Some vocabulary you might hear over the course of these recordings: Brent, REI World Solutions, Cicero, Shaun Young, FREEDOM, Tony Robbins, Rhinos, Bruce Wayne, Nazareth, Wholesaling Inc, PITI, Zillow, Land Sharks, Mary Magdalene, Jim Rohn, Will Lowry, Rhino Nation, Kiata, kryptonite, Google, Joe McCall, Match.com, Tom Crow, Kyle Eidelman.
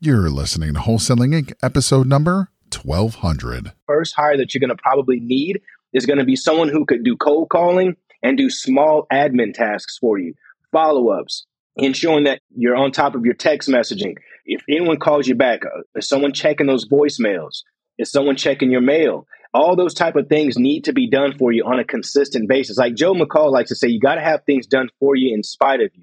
You're listening to Wholesaling Inc., episode number 1200. First hire that you're going to probably need is going to be someone who could do cold calling and do small admin tasks for you, follow-ups, ensuring that you're on top of your text messaging. If anyone calls you back, is someone checking those voicemails? Is someone checking your mail? All those type of things need to be done for you on a consistent basis. Like Joe McCall likes to say, you got to have things done for you in spite of you.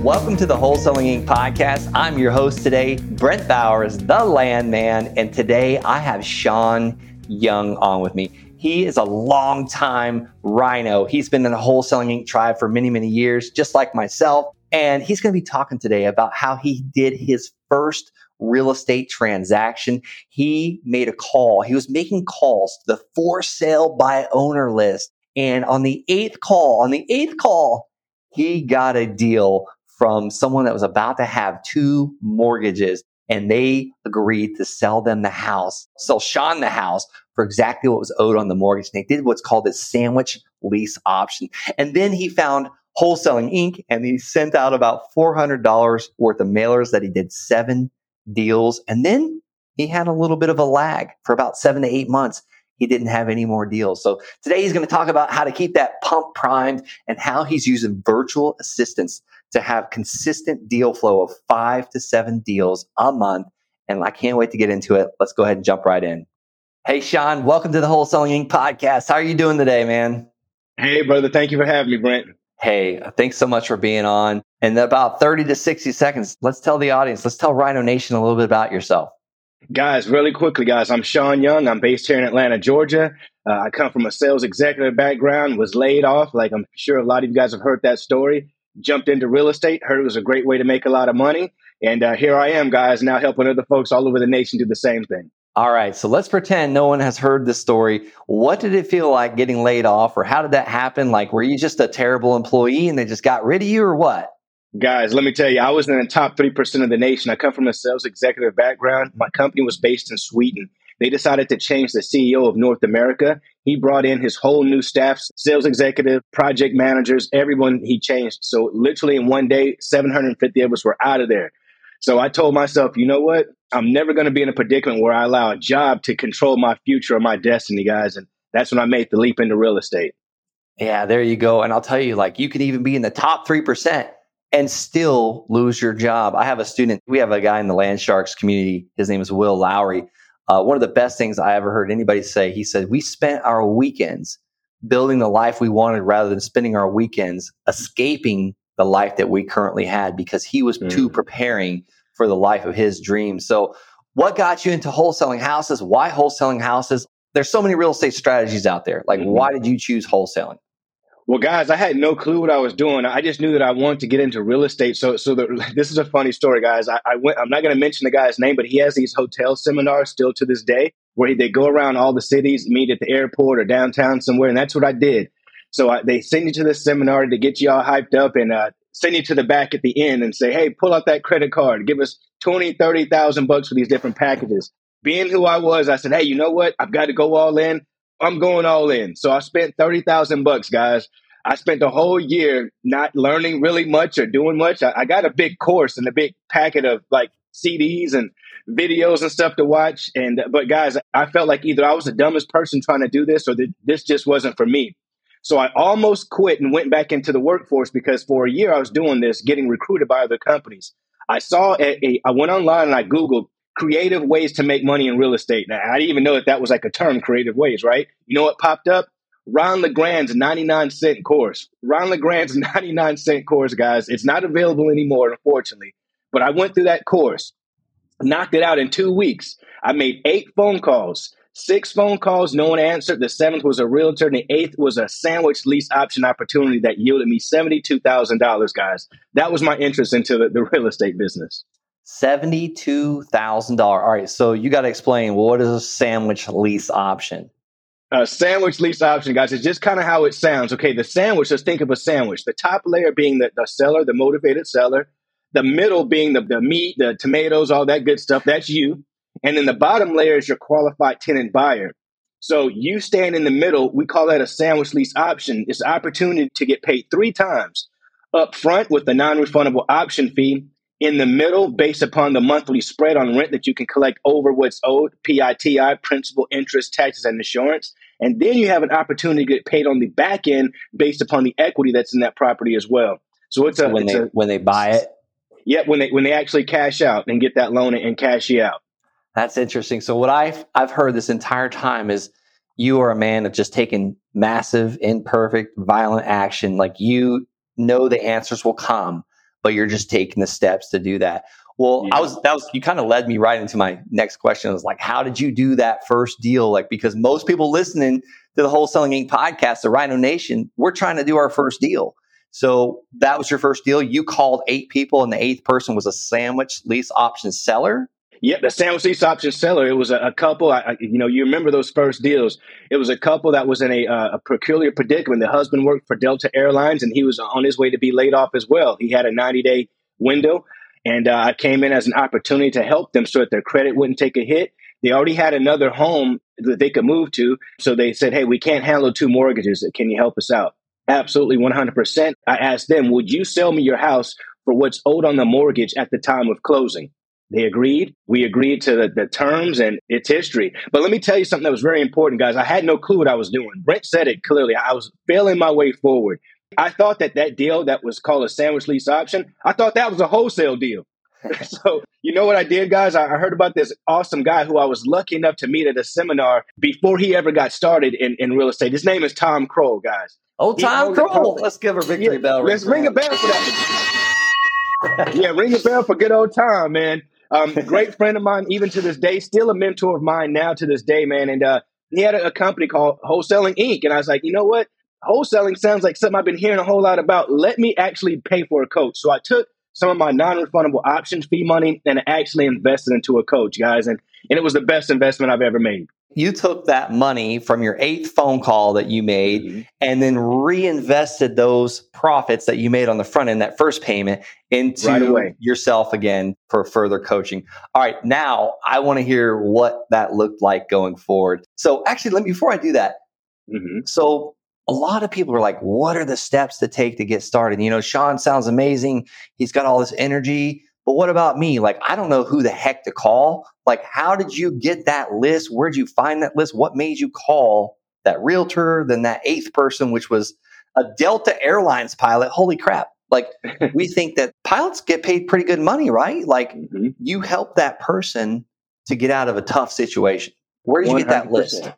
Welcome to the Wholesaling Inc. podcast. I'm your host today, Brent Bowers, the Landman, and today I have Shaun Young on with me. He is a longtime rhino. He's been in the Wholesaling Inc. tribe for many, many years, just like myself, and he's going to be talking today about how he did his first real estate transaction. He made a call. He was making calls to the for sale by owner list, and on the eighth call, he got a deal from someone that was about to have two mortgages, and they agreed to sell Shaun the house for exactly what was owed on the mortgage. And they did what's called a sandwich lease option. And then he found Wholesaling Inc., and he sent out about $400 worth of mailers that he did 7 deals. And then he had a little bit of a lag for about 7 to 8 months. He didn't have any more deals. So today he's going to talk about how to keep that pump primed and how he's using virtual assistants to have consistent deal flow of 5 to 7 deals a month. And I can't wait to get into it. Let's go ahead and jump right in. Hey, Shaun, welcome to the Wholesaling Inc. podcast. How are you doing today, man? Hey, brother. Thank you for having me, Brent. Hey, thanks so much for being on. In about 30 to 60 seconds, let's tell the audience, let's tell Rhino Nation a little bit about yourself. Guys, really quickly, guys, I'm Shaun Young. I'm based here in Atlanta, Georgia. I come from a sales executive background, was laid off. Like I'm sure a lot of you guys have heard that story. Jumped into real estate, heard it was a great way to make a lot of money. And here I am, guys, now helping other folks all over the nation do the same thing. All right, so let's pretend no one has heard this story. What did it feel like getting laid off, or how did that happen? Like, were you just a terrible employee and they just got rid of you, or what? Guys, let me tell you, I was in the top 3% of the nation. I come from a sales executive background. My company was based in Sweden. They decided to change the CEO of North America. He brought in his whole new staff, sales executive, project managers, everyone he changed. So literally in one day, 750 of us were out of there. So I told myself, you know what? I'm never going to be in a predicament where I allow a job to control my future or my destiny, guys. And that's when I made the leap into real estate. Yeah, there you go. And I'll tell you, like, you can even be in the top 3%. And still lose your job. I have a student. We have a guy in the Land Sharks community. His name is Will Lowry. One of the best things I ever heard anybody say, he said, we spent our weekends building the life we wanted rather than spending our weekends escaping the life that we currently had, because he was too preparing for the life of his dreams. So what got you into wholesaling houses? Why wholesaling houses? There's so many real estate strategies out there. Like, why did you choose wholesaling? Well, guys, I had no clue what I was doing. I just knew that I wanted to get into real estate. This is a funny story, guys. I'm not going to mention the guy's name, but he has these hotel seminars still to this day where they go around all the cities, meet at the airport or downtown somewhere. And that's what I did. So they send you to this seminar to get you all hyped up and send you to the back at the end and say, hey, pull out that credit card. Give us $20,000-$30,000 for these different packages. Being who I was, I said, hey, you know what? I've got to go all in. I'm going all in. So I spent $30,000, guys. I spent the whole year not learning really much or doing much. I got a big course and a big packet of like CDs and videos and stuff to watch. But guys, I felt like either I was the dumbest person trying to do this or this just wasn't for me. So I almost quit and went back into the workforce, because for a year I was doing this, getting recruited by other companies. I went online and I Googled creative ways to make money in real estate. Now, I didn't even know that was like a term, creative ways, right? You know what popped up? Ron LeGrand's 99-cent course. Ron LeGrand's 99-cent course, guys. It's not available anymore, unfortunately. But I went through that course, knocked it out in 2 weeks. I made 8 phone calls, 6 phone calls, no one answered. The 7th was a realtor, and the 8th was a sandwich lease option opportunity that yielded me $72,000, guys. That was my interest into the real estate business. $72,000. All right, so you got to explain, what is a sandwich lease option? A sandwich lease option, guys, is just kind of how it sounds. Okay, the sandwich, just think of a sandwich. The top layer being the seller, the motivated seller. The middle being the meat, the tomatoes, all that good stuff. That's you. And then the bottom layer is your qualified tenant buyer. So you stand in the middle. We call that a sandwich lease option. It's an opportunity to get paid three times up front with the non-refundable option fee, in the middle based upon the monthly spread on rent that you can collect over what's owed, PITI, principal, interest, taxes, and insurance. And then you have an opportunity to get paid on the back end based upon the equity that's in that property as well. So it's a when they buy it. Yet when they actually cash out and get that loan and cash you out. That's interesting. So what I've heard this entire time is you are a man of just taking massive, imperfect, violent action. Like, you know the answers will come, but you're just taking the steps to do that. Well, yeah. You kind of led me right into my next question. I was like, how did you do that first deal? Like, because most people listening to the Wholesaling Inc. podcast, the Rhino Nation, we're trying to do our first deal. So that was your first deal. You called 8 people, and the 8th person was a sandwich lease option seller? Yep, the sandwich lease option seller. It was a couple. You remember those first deals. It was a couple that was in a peculiar predicament. The husband worked for Delta Airlines, and he was on his way to be laid off as well. He had a 90-day window, and I came in as an opportunity to help them so that their credit wouldn't take a hit. They already had another home that they could move to, so they said, hey, we can't handle 2 mortgages. Can you help us out? Absolutely, 100%. I asked them, would you sell me your house for what's owed on the mortgage at the time of closing? They agreed. We agreed to the terms, and it's history. But let me tell you something that was very important, guys. I had no clue what I was doing. Brent said it clearly. I was failing my way forward. I thought that deal that was called a sandwich lease option, I thought that was a wholesale deal. So you know what I did, guys? I heard about this awesome guy who I was lucky enough to meet at a seminar before he ever got started in real estate. His name is Tom Crow, guys. Oh, Tom Crow. Let's give her victory bell. Let's ring a bell for that. Yeah, ring a bell for good old Tom, man. Great friend of mine, even to this day, still a mentor of mine now to this day, man. And he had a company called Wholesaling Inc. And I was like, you know what? Wholesaling sounds like something I've been hearing a whole lot about. Let me actually pay for a coach. So I took some of my non-refundable options fee money and actually invested into a coach, guys. And it was the best investment I've ever made. You took that money from your 8th phone call that you made, mm-hmm. and then reinvested those profits that you made on the front end, that first payment, into yourself again for further coaching. All right. Now I want to hear what that looked like going forward. So actually, before I do that, mm-hmm. so a lot of people are like, what are the steps to take to get started? You know, Shaun sounds amazing. He's got all this energy. But what about me? Like, I don't know who the heck to call. Like, how did you get that list? Where'd you find that list? What made you call that realtor, then that 8th person, which was a Delta Airlines pilot? Holy crap. Like, we think that pilots get paid pretty good money, right? Like, mm-hmm. you helped that person to get out of a tough situation. Where did you get that list?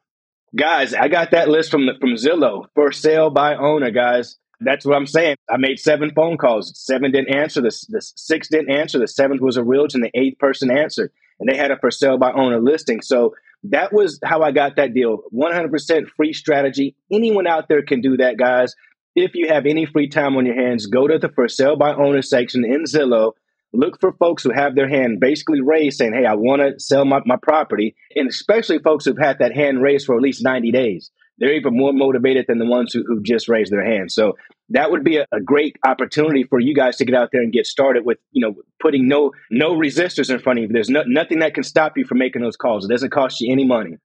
Guys, I got that list from Zillow, for sale by owner, guys. That's what I'm saying. I made 7 phone calls. 7 didn't answer. The 6 didn't answer. The 7th was a realtor, and the 8th person answered. And they had a for sale by owner listing. So that was how I got that deal. 100% free strategy. Anyone out there can do that, guys. If you have any free time on your hands, go to the for sale by owner section in Zillow. Look for folks who have their hand basically raised saying, hey, I want to sell my property. And especially folks who've had that hand raised for at least 90 days. They're even more motivated than the ones who just raised their hand. So that would be a great opportunity for you guys to get out there and get started with, putting no resistors in front of you. There's nothing that can stop you from making those calls. It doesn't cost you any money.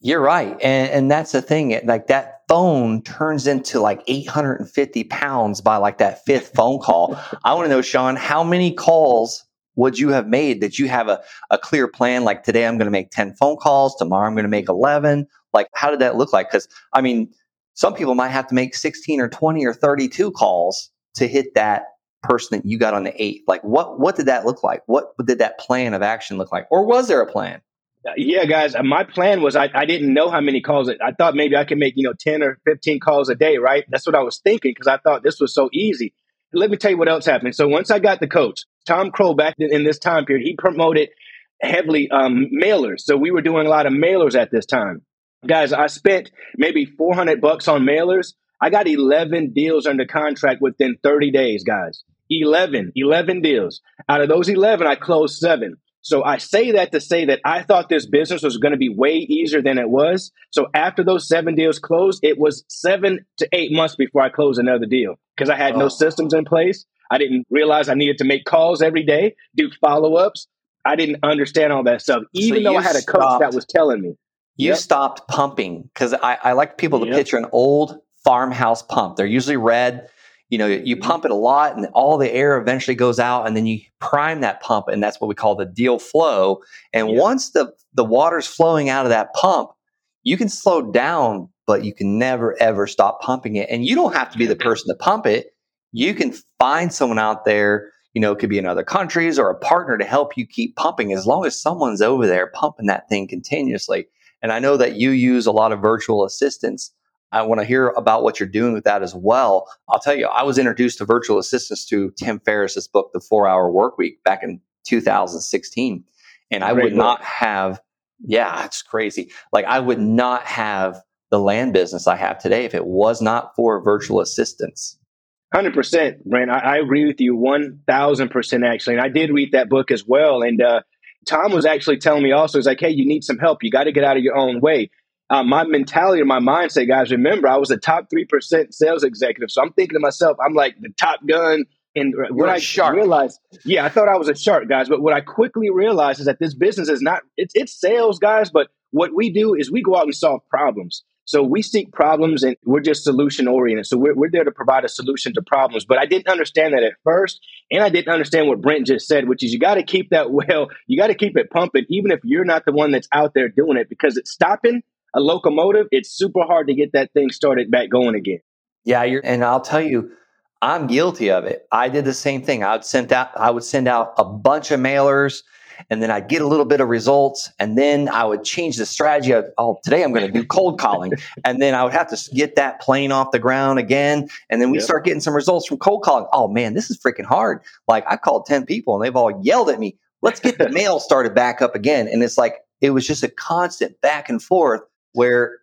You're right. And that's the thing. Like, that phone turns into like 850 pounds by like that 5th phone call. I want to know, Shaun, how many calls would you have made that you have a clear plan? Like, today I'm going to make 10 phone calls. Tomorrow I'm going to make 11. Like, how did that look like? Because, I mean, some people might have to make 16 or 20 or 32 calls to hit that person that you got on the 8th. Like, what did that look like? What did that plan of action look like? Or was there a plan? Yeah, guys, my plan was I didn't know how many calls. I thought maybe I could make, 10 or 15 calls a day, right? That's what I was thinking, because I thought this was so easy. Let me tell you what else happened. So once I got the coach, Tom Crow, back in this time period, he promoted heavily mailers. So we were doing a lot of mailers at this time. Guys, I spent maybe $400 on mailers. I got 11 deals under contract within 30 days, guys. 11 deals. Out of those 11, I closed 7. So I say that to say that I thought this business was going to be way easier than it was. So after those 7 deals closed, it was 7 to 8 months before I closed another deal because I had no systems in place. I didn't realize I needed to make calls every day, do follow-ups. I didn't understand all that stuff, even though I had a coach that was telling me. You stopped pumping because I like people to picture an old farmhouse pump. They're usually red. You know, you pump it a lot and all the air eventually goes out and then you prime that pump. And that's what we call the deal flow. And once the water's flowing out of that pump, you can slow down, but you can never, ever stop pumping it. And you don't have to be the person to pump it. You can find someone out there, you know, it could be in other countries or a partner to help you keep pumping as long as someone's over there pumping that thing continuously. And I know that you use a lot of virtual assistants. I want to hear about what you're doing with that as well. I'll tell you, I was introduced to virtual assistants to Tim Ferriss's book, The 4-Hour Workweek, back in 2016. And I it's crazy. Like I would not have the land business I have today if it was not for virtual assistants. 100%, Brent. I agree with you 1,000% actually. And I did read that book as well. And Tom was actually telling me also, he's like, hey, you need some help. You got to get out of your own way. My mentality or my mindset, guys, remember, I was a top 3% sales executive. So I'm thinking to myself, I'm like the top gun. And what I realized, I thought I was a shark, guys. But what I quickly realized is that this business is not, it's sales, guys. But what we do is we go out and solve problems. So we seek problems and we're just solution oriented. So we're there to provide a solution to problems. But I didn't understand that at first. And I didn't understand what Brent just said, which is you got to keep that well, you got to keep it pumping, even if you're not the one that's out there doing it, because it's stopping a locomotive, it's super hard to get that thing started back going again. Yeah, and I'll tell you, I'm guilty of it. I did the same thing. I would send out a bunch of mailers, and then I'd get a little bit of results, and then I would change the strategy. Today I'm going to do cold calling, and then I would have to get that plane off the ground again, and then we start getting some results from cold calling. Oh man, this is freaking hard. Like I called 10 people, and they've all yelled at me. Let's get the mail started back up again, and it's like it was just a constant back and forth. Where,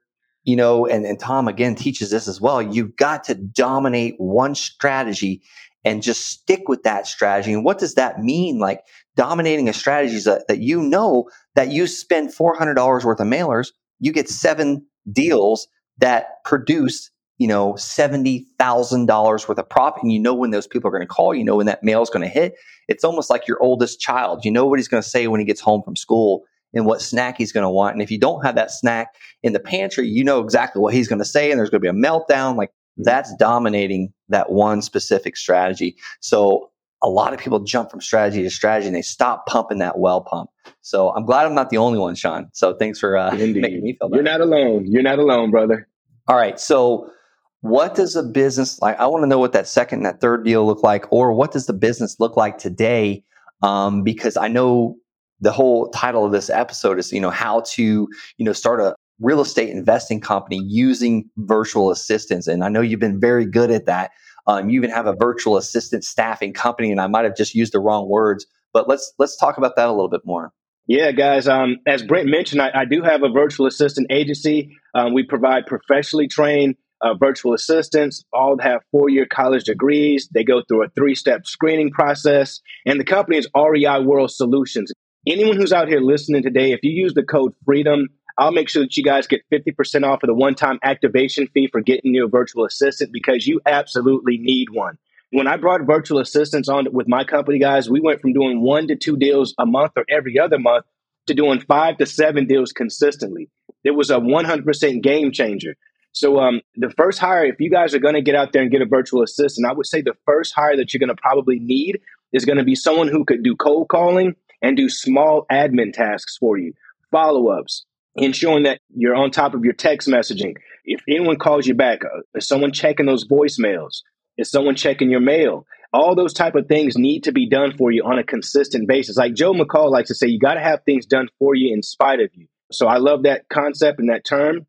you know, and Tom, again, teaches this as well. You've got to dominate one strategy and just stick with that strategy. And what does that mean? Like dominating a strategy is that you know that you spend $400 worth of mailers, you get 7 deals that produce, you know, $70,000 worth of profit. And you know when those people are going to call, you know when that mail is going to hit. It's almost like your oldest child. You know what he's going to say when he gets home from school and what snack he's going to want. And if you don't have that snack in the pantry, you know exactly what he's going to say, and there's going to be a meltdown. Like that's dominating that one specific strategy. So a lot of people jump from strategy to strategy, and they stop pumping that well pump. So I'm glad I'm not the only one, Shaun. So thanks for making me feel better. You're not alone. You're not alone, brother. All right. So what does a business like? I want to know what that second and that third deal look like, or what does the business look like today? Because I know the whole title of this episode is, you know, how to, you know, start a real estate investing company using virtual assistants. And I know you've been very good at that. You even have a virtual assistant staffing company, and I might have just used the wrong words, but let's talk about that a little bit more. Yeah, guys. As Brent mentioned, I do have a virtual assistant agency. We provide professionally trained virtual assistants, all have 4-year college degrees. They go through a 3-step screening process, and the company is REI World Solutions. Anyone who's out here listening today, if you use the code FREEDOM, I'll make sure that you guys get 50% off of the one-time activation fee for getting your virtual assistant, because you absolutely need one. When I brought virtual assistants on with my company, guys, we went from doing 1 to 2 deals a month or every other month to doing 5 to 7 deals consistently. It was a 100% game changer. So the first hire, if you guys are going to get out there and get a virtual assistant, I would say the first hire that you're going to probably need is going to be someone who could do cold calling and do small admin tasks for you, follow-ups, ensuring that you're on top of your text messaging. If anyone calls you back, is someone checking those voicemails? Is someone checking your mail? All those type of things need to be done for you on a consistent basis. Like Joe McCall likes to say, you got to have things done for you in spite of you. So I love that concept and that term.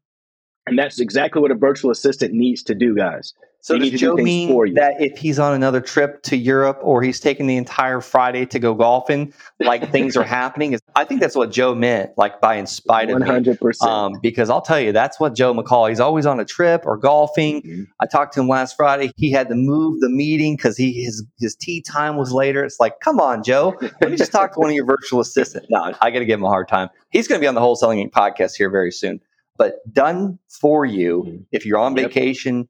And that's exactly what a virtual assistant needs to do, guys. So does Joe mean that if he's on another trip to Europe or he's taking the entire Friday to go golfing, like things are happening? I think that's what Joe meant, like by in spite of 100%. Because I'll tell you, that's what Joe McCall, he's always on a trip or golfing. Mm-hmm. I talked to him last Friday. He had to move the meeting because his tea time was later. It's like, come on, Joe, let me just talk to one of your virtual assistants. No, I got to give him a hard time. He's going to be on the Wholesaling Inc. podcast here very soon. But done for you, mm-hmm. if you're on vacation,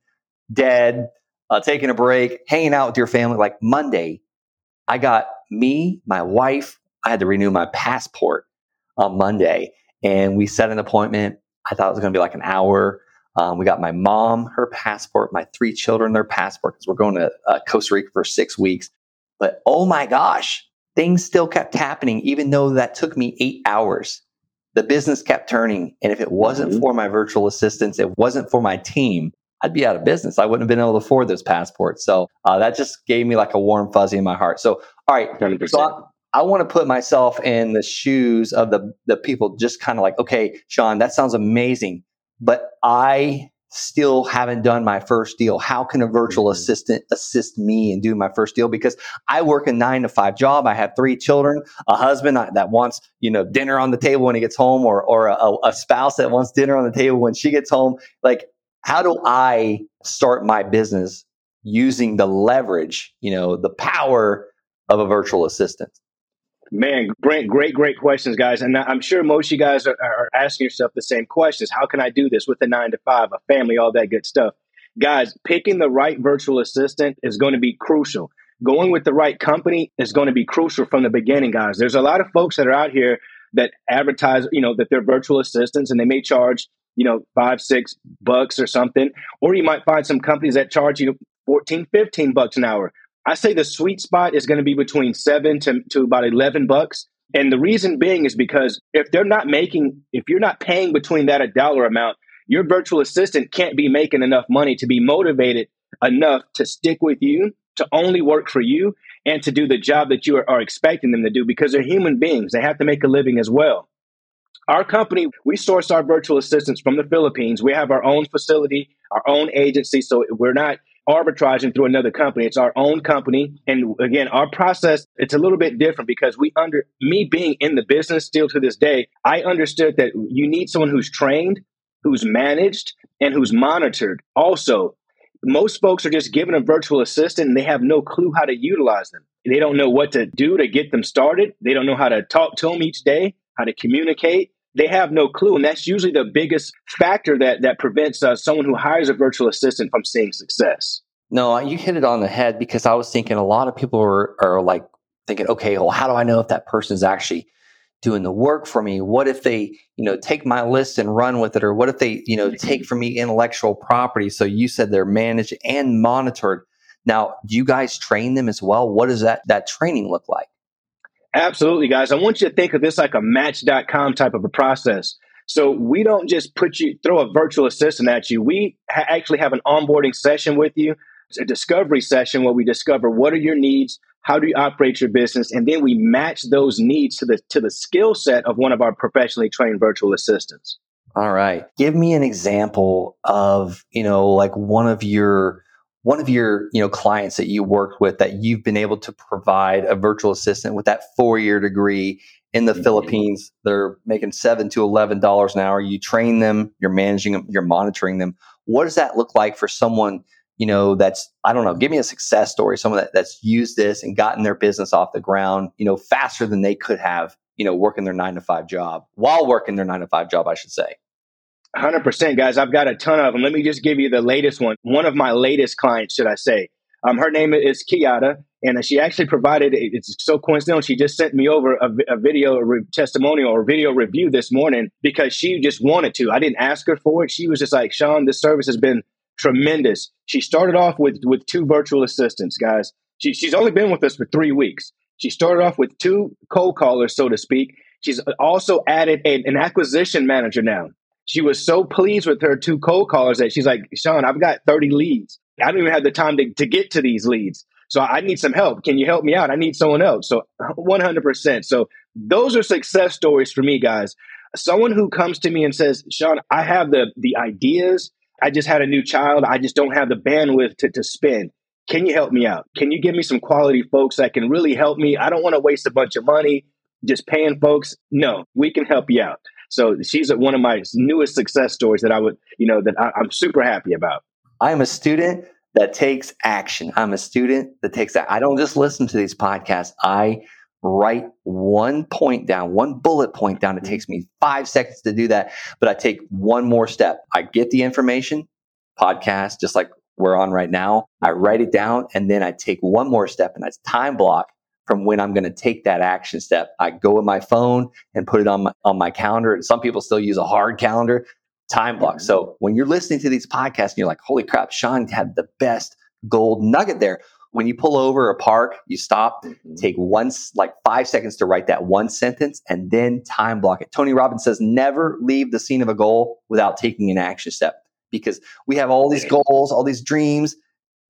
dead, taking a break, hanging out with your family. Like Monday, I got me, my wife, I had to renew my passport on Monday. And we set an appointment. I thought it was going to be like an hour. We got my mom, her passport, my three children, their passport, because we're going to Costa Rica for 6 weeks. But oh my gosh, things still kept happening, even though that took me 8 hours. The business kept turning. And if it wasn't for my virtual assistants, it wasn't for my team, I'd be out of business. I wouldn't have been able to afford those passports. So that just gave me like a warm fuzzy in my heart. So, all right. 100%. So I want to put myself in the shoes of the people just kind of like, okay, Shaun, that sounds amazing, but I still haven't done my first deal. How can a virtual assistant assist me in doing my first deal? Because I work a 9-to-5 job. I have 3 children, a husband that wants, dinner on the table when he gets home, or a spouse that wants dinner on the table when she gets home. Like, how do I start my business using the leverage, the power of a virtual assistant? Man, great questions, guys. And I'm sure most of you guys are asking yourself the same questions. How can I do this with a 9-to-5, a family, all that good stuff? Guys, picking the right virtual assistant is going to be crucial. Going with the right company is going to be crucial from the beginning, guys. There's a lot of folks that are out here that advertise, that they're virtual assistants, and they may charge $5, $6 or something. Or you might find some companies that charge you $14, $15 an hour. I say the sweet spot is going to be between $7 to about $11. And the reason being is because if you're not paying between that a dollar amount, your virtual assistant can't be making enough money to be motivated enough to stick with you, to only work for you, and to do the job that you are expecting them to do, because they're human beings. They have to make a living as well. Our company, we source our virtual assistants from the Philippines. We have our own facility, our own agency. So we're not arbitraging through another company. It's our own company. And again, our process, it's a little bit different because me being in the business still to this day, I understood that you need someone who's trained, who's managed, and who's monitored. Also, most folks are just given a virtual assistant and they have no clue how to utilize them. They don't know what to do to get them started. They don't know how to talk to them each day, how to communicate. They have no clue. And that's usually the biggest factor that prevents someone who hires a virtual assistant from seeing success. No, you hit it on the head, because I was thinking a lot of people are like thinking, okay, well, how do I know if that person is actually doing the work for me? What if they, take my list and run with it? Or what if they, take from me intellectual property? So you said they're managed and monitored. Now, do you guys train them as well? What does that training look like? Absolutely, guys. I want you to think of this like a Match.com type of a process. So we don't just throw a virtual assistant at you. We actually have an onboarding session with you. It's a discovery session where we discover what are your needs, how do you operate your business, and then we match those needs to the skill set of one of our professionally trained virtual assistants. All right. Give me an example of, like one of your clients that you worked with that you've been able to provide a virtual assistant with that 4-year degree in the Philippines. They're making $7 to $11 an hour. You train them, you're managing them, you're monitoring them. What does that look like for someone, give me a success story, someone that's used this and gotten their business off the ground, faster than they could have, working their 9-to-5 job, while working their 9-to-5 job, I should say. 100%, guys. I've got a ton of them. Let me just give you the latest one. One of my latest clients, should I say. Her name is Kiata, and she actually it's so coincidental, she just sent me over a video testimonial or video review this morning because she just wanted to. I didn't ask her for it. She was just like, Shaun, this service has been tremendous. She started off with 2 virtual assistants, guys. She's only been with us for 3 weeks. She started off with 2 cold callers, so to speak. She's also added an acquisition manager now. She was so pleased with her 2 cold callers that she's like, Shaun, I've got 30 leads. I don't even have the time to get to these leads. So I need some help. Can you help me out? I need someone else. So 100%. So those are success stories for me, guys. Someone who comes to me and says, Shaun, I have the ideas. I just had a new child. I just don't have the bandwidth to spend. Can you help me out? Can you give me some quality folks that can really help me? I don't want to waste a bunch of money just paying folks. No, we can help you out. So she's one of my newest success stories that I would, that I'm super happy about. I'm a student that takes action. I don't just listen to these podcasts. I write one bullet point down. It takes me 5 seconds to do that, but I take one more step. I get the information, podcast, just like we're on right now. I write it down, and then I take one more step, and that's time block from when I'm going to take that action step. I go in my phone and put it on my calendar. And some people still use a hard calendar. Time block. So when you're listening to these podcasts and you're like, holy crap, Shaun had the best gold nugget there. When you pull over a park, you stop, take 5 seconds to write that one sentence, and then time block it. Tony Robbins says, never leave the scene of a goal without taking an action step, because we have all these goals, all these dreams.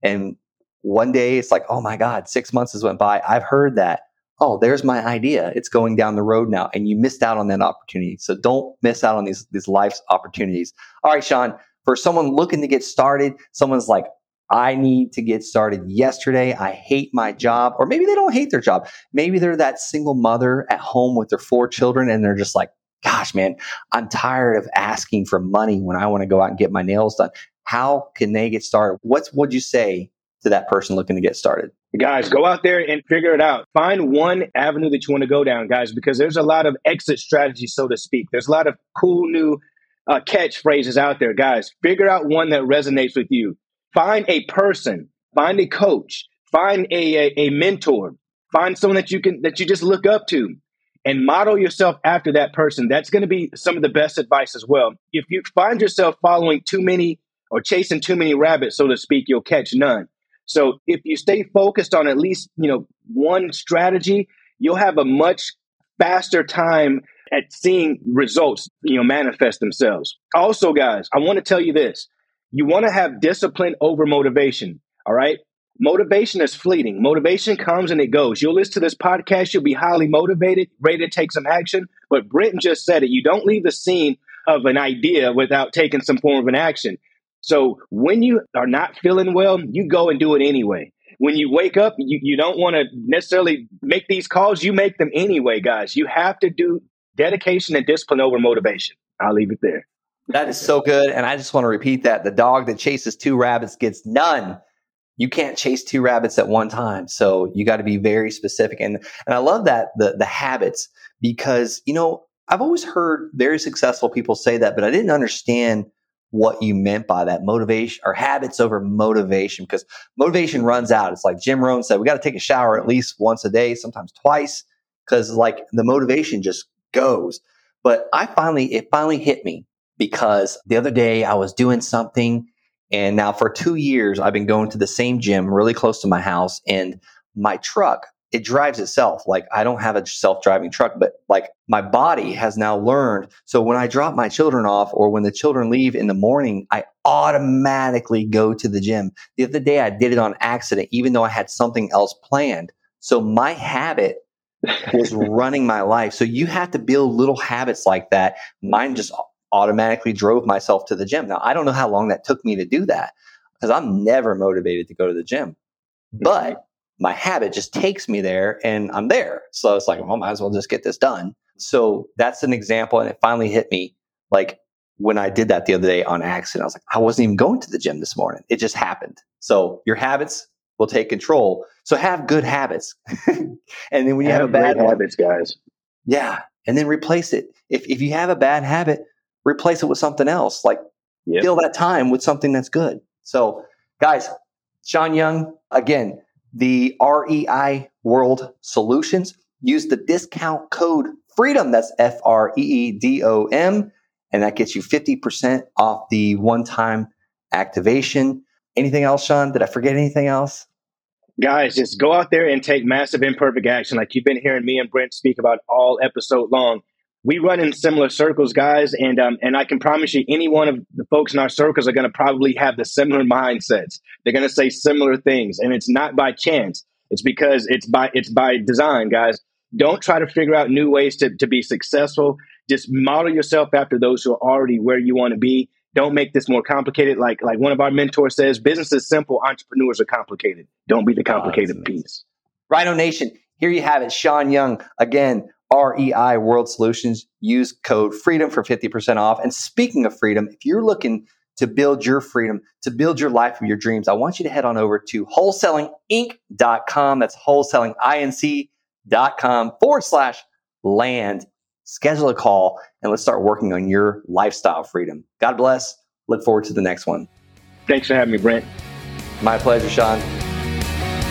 And one day it's like, oh my God, 6 months has went by. I've heard that. Oh, there's my idea. It's going down the road now. And you missed out on that opportunity. So don't miss out on these life's opportunities. All right, Shaun, for someone looking to get started, someone's like, I need to get started yesterday. I hate my job. Or maybe they don't hate their job. Maybe they're that single mother at home with their 4 children, and they're just like, gosh, man, I'm tired of asking for money when I want to go out and get my nails done. How can they get started? What would you say to that person looking to get started? Guys, go out there and figure it out. Find one avenue that you want to go down, guys, because there's a lot of exit strategies, so to speak. There's a lot of cool new catchphrases out there, guys. Figure out one that resonates with you. Find a person, find a coach, find a mentor, find someone that you just look up to, and model yourself after that person. That's going to be some of the best advice as well. If you find yourself following too many or chasing too many rabbits, so to speak, you'll catch none. So if you stay focused on at least, one strategy, you'll have a much faster time at seeing results, manifest themselves. Also, guys, I want to tell you this. You want to have discipline over motivation, all right? Motivation is fleeting. Motivation comes and it goes. You'll listen to this podcast. You'll be highly motivated, ready to take some action. But Brent just said it. You don't leave the scene of an idea without taking some form of an action. So when you are not feeling well, you go and do it anyway. When you wake up, you don't want to necessarily make these calls. You make them anyway, guys. You have to do dedication and discipline over motivation. I'll leave it there. That is so good. And I just want to repeat that. The dog that chases 2 rabbits gets none. You can't chase 2 rabbits at one time. So you got to be very specific. And I love that, the habits, because, I've always heard very successful people say that, but I didn't understand what you meant by that, motivation or habits over motivation, because motivation runs out. It's like Jim Rohn said, we got to take a shower at least once a day, sometimes twice, because the motivation just goes. But it finally hit me, because the other day I was doing something, and now for 2 years, I've been going to the same gym really close to my house, and my truck, it drives itself. I don't have a self-driving truck, but my body has now learned. So when I drop my children off, or when the children leave in the morning, I automatically go to the gym. The other day I did it on accident, even though I had something else planned. So my habit was running my life. So you have to build little habits like that. Mine just automatically drove myself to the gym. Now, I don't know how long that took me to do that, because I'm never motivated to go to the gym, but my habit just takes me there, and I'm there. So it's like, well, I might as well just get this done. So that's an example. And it finally hit me. When I did that the other day on accident, I was like, I wasn't even going to the gym this morning. It just happened. So your habits will take control. So have good habits. And then when you have a bad habits, guys. Yeah. And then replace it. If you have a bad habit, replace it with something else. Fill that time with something that's good. So guys, Shaun Young, again, the REI World Solutions. Use the discount code FREEDOM. That's FREEDOM. And that gets you 50% off the one-time activation. Anything else, Shaun? Did I forget anything else? Guys, just go out there and take massive imperfect action. Like you've been hearing me and Brent speak about all episode long. We run in similar circles, guys, and I can promise you any one of the folks in our circles are going to probably have the similar mindsets. They're going to say similar things, and it's not by chance. It's because it's by design, guys. Don't try to figure out new ways to be successful. Just model yourself after those who are already where you want to be. Don't make this more complicated. Like one of our mentors says, business is simple. Entrepreneurs are complicated. Don't be the complicated piece. Rhino Nation, here you have it. Shaun Young, again, REI World Solutions. Use code FREEDOM for 50% off. And speaking of freedom, if you're looking to build your freedom, to build your life of your dreams, I want you to head on over to wholesalinginc.com. That's wholesalinginc.com/land. Schedule a call, and let's start working on your lifestyle freedom. God bless. Look forward to the next one. Thanks for having me, Brent. My pleasure, Shaun.